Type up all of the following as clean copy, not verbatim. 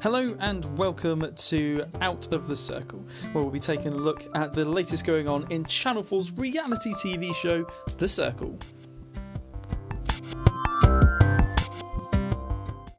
Hello and welcome to Out of the Circle, where we'll be taking a look at the latest going on in Channel 4's reality TV show, The Circle.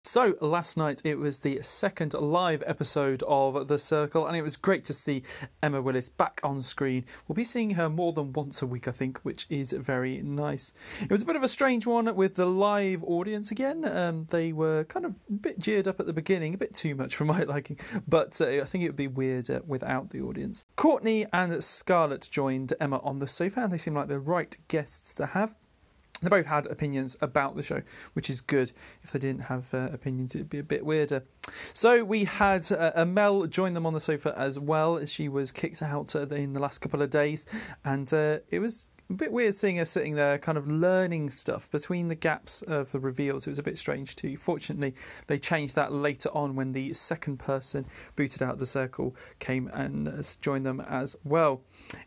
So last night it was the second live episode of The Circle, and it was great to see Emma Willis back on screen. We'll be seeing her more than once a week, I think, which is very nice. It was a bit of a strange one with the live audience again. They were kind of a bit jeered up at the beginning, a bit too much for my liking, but I think it would be weird without the audience. Courtney and Scarlett joined Emma on the sofa, and they seem like the right guests to have. They both had opinions about the show, which is good. If they didn't have opinions, it'd be a bit weirder. So we had Amel join them on the sofa as well. She was kicked out in the last couple of days, and it was a bit weird seeing her sitting there kind of learning stuff between the gaps of the reveals. It was a bit strange too. Fortunately, they changed that later on when the second person booted out of the circle came and joined them as well.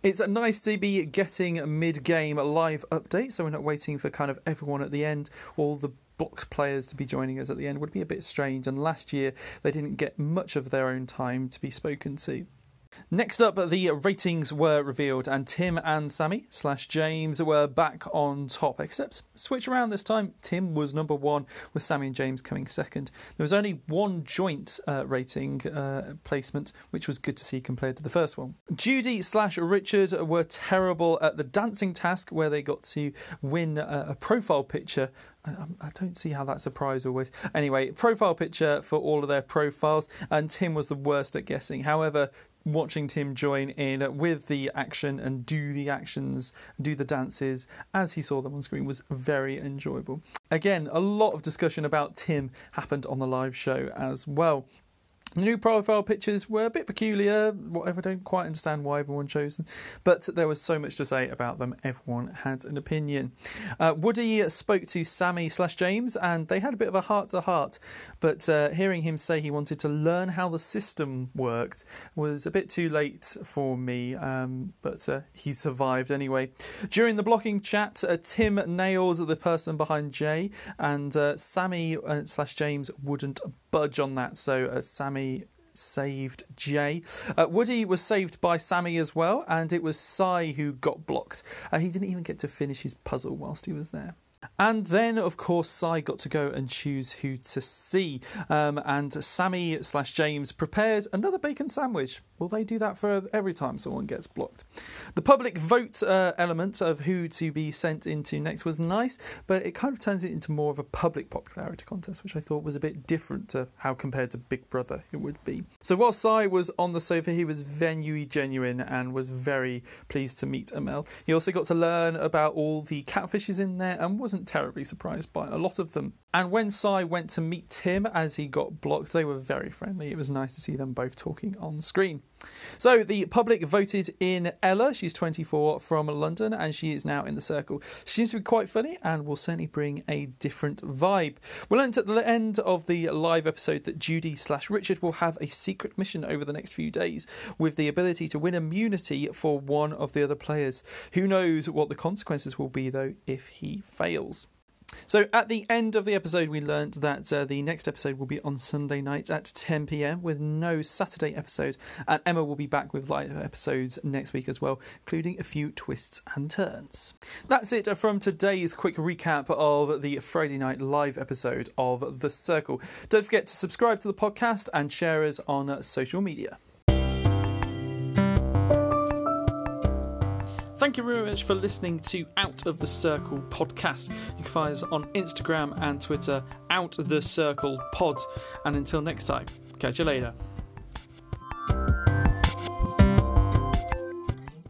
It's nice to be getting mid-game live updates, so we're not waiting for kind of everyone at the end. All the Blocks players to be joining us at the end would be a bit strange, and last year they didn't get much of their own time to be spoken to. Next up, the ratings were revealed, and Tim and Sammy / James were back on top, except switch around this time. Tim was number one, with Sammy and James coming second. There was only one joint rating placement, which was good to see compared to the first one. Judy / Richard were terrible at the dancing task, where they got to win a profile picture. I don't see how that's a prize always. Anyway, profile picture for all of their profiles, and Tim was the worst at guessing. However, watching Tim join in with the action and do the actions, do the dances as he saw them on screen was very enjoyable. Again, a lot of discussion about Tim happened on the live show as well. New profile pictures were a bit peculiar, whatever, I don't quite understand why everyone chose them, but there was so much to say about them, everyone had an opinion. Woody spoke to Sammy / James, and they had a bit of a heart-to-heart, but hearing him say he wanted to learn how the system worked was a bit too late for me, but he survived anyway. During the blocking chat, Tim nailed the person behind Jay, and Sammy / James wouldn't budge on that, so Sammy saved Jay. Woody was saved by Sammy as well, and it was Sai who got blocked. He didn't even get to finish his puzzle whilst he was there. And then, of course, Sy got to go and choose who to see. And Sammy / James prepared another bacon sandwich. Will they do that for every time someone gets blocked? The public vote element of who to be sent into next was nice, but it kind of turns it into more of a public popularity contest, which I thought was a bit different to how compared to Big Brother it would be. So while Sy was on the sofa, he was very genuine and was very pleased to meet Amel. He also got to learn about all the catfishes in there and was terribly surprised by a lot of them. And when Sai went to meet Tim as he got blocked, they were very friendly. It was nice to see them both talking on screen. So the public voted in Ella. She's 24 from London, and she is now in the circle. She seems to be quite funny and will certainly bring a different vibe. We learnt at the end of the live episode that Judy / Richard will have a secret mission over the next few days with the ability to win immunity for one of the other players. Who knows what the consequences will be, though, if he fails. So at the end of the episode, we learnt that the next episode will be on Sunday night at 10 PM with no Saturday episode, and Emma will be back with live episodes next week as well, including a few twists and turns. That's it from today's quick recap of the Friday night live episode of The Circle. Don't forget to subscribe to the podcast and share us on social media. Thank you very much for listening to Out of the Circle podcast. You can find us on Instagram and Twitter, Out the Circle Pod. And until next time, catch you later.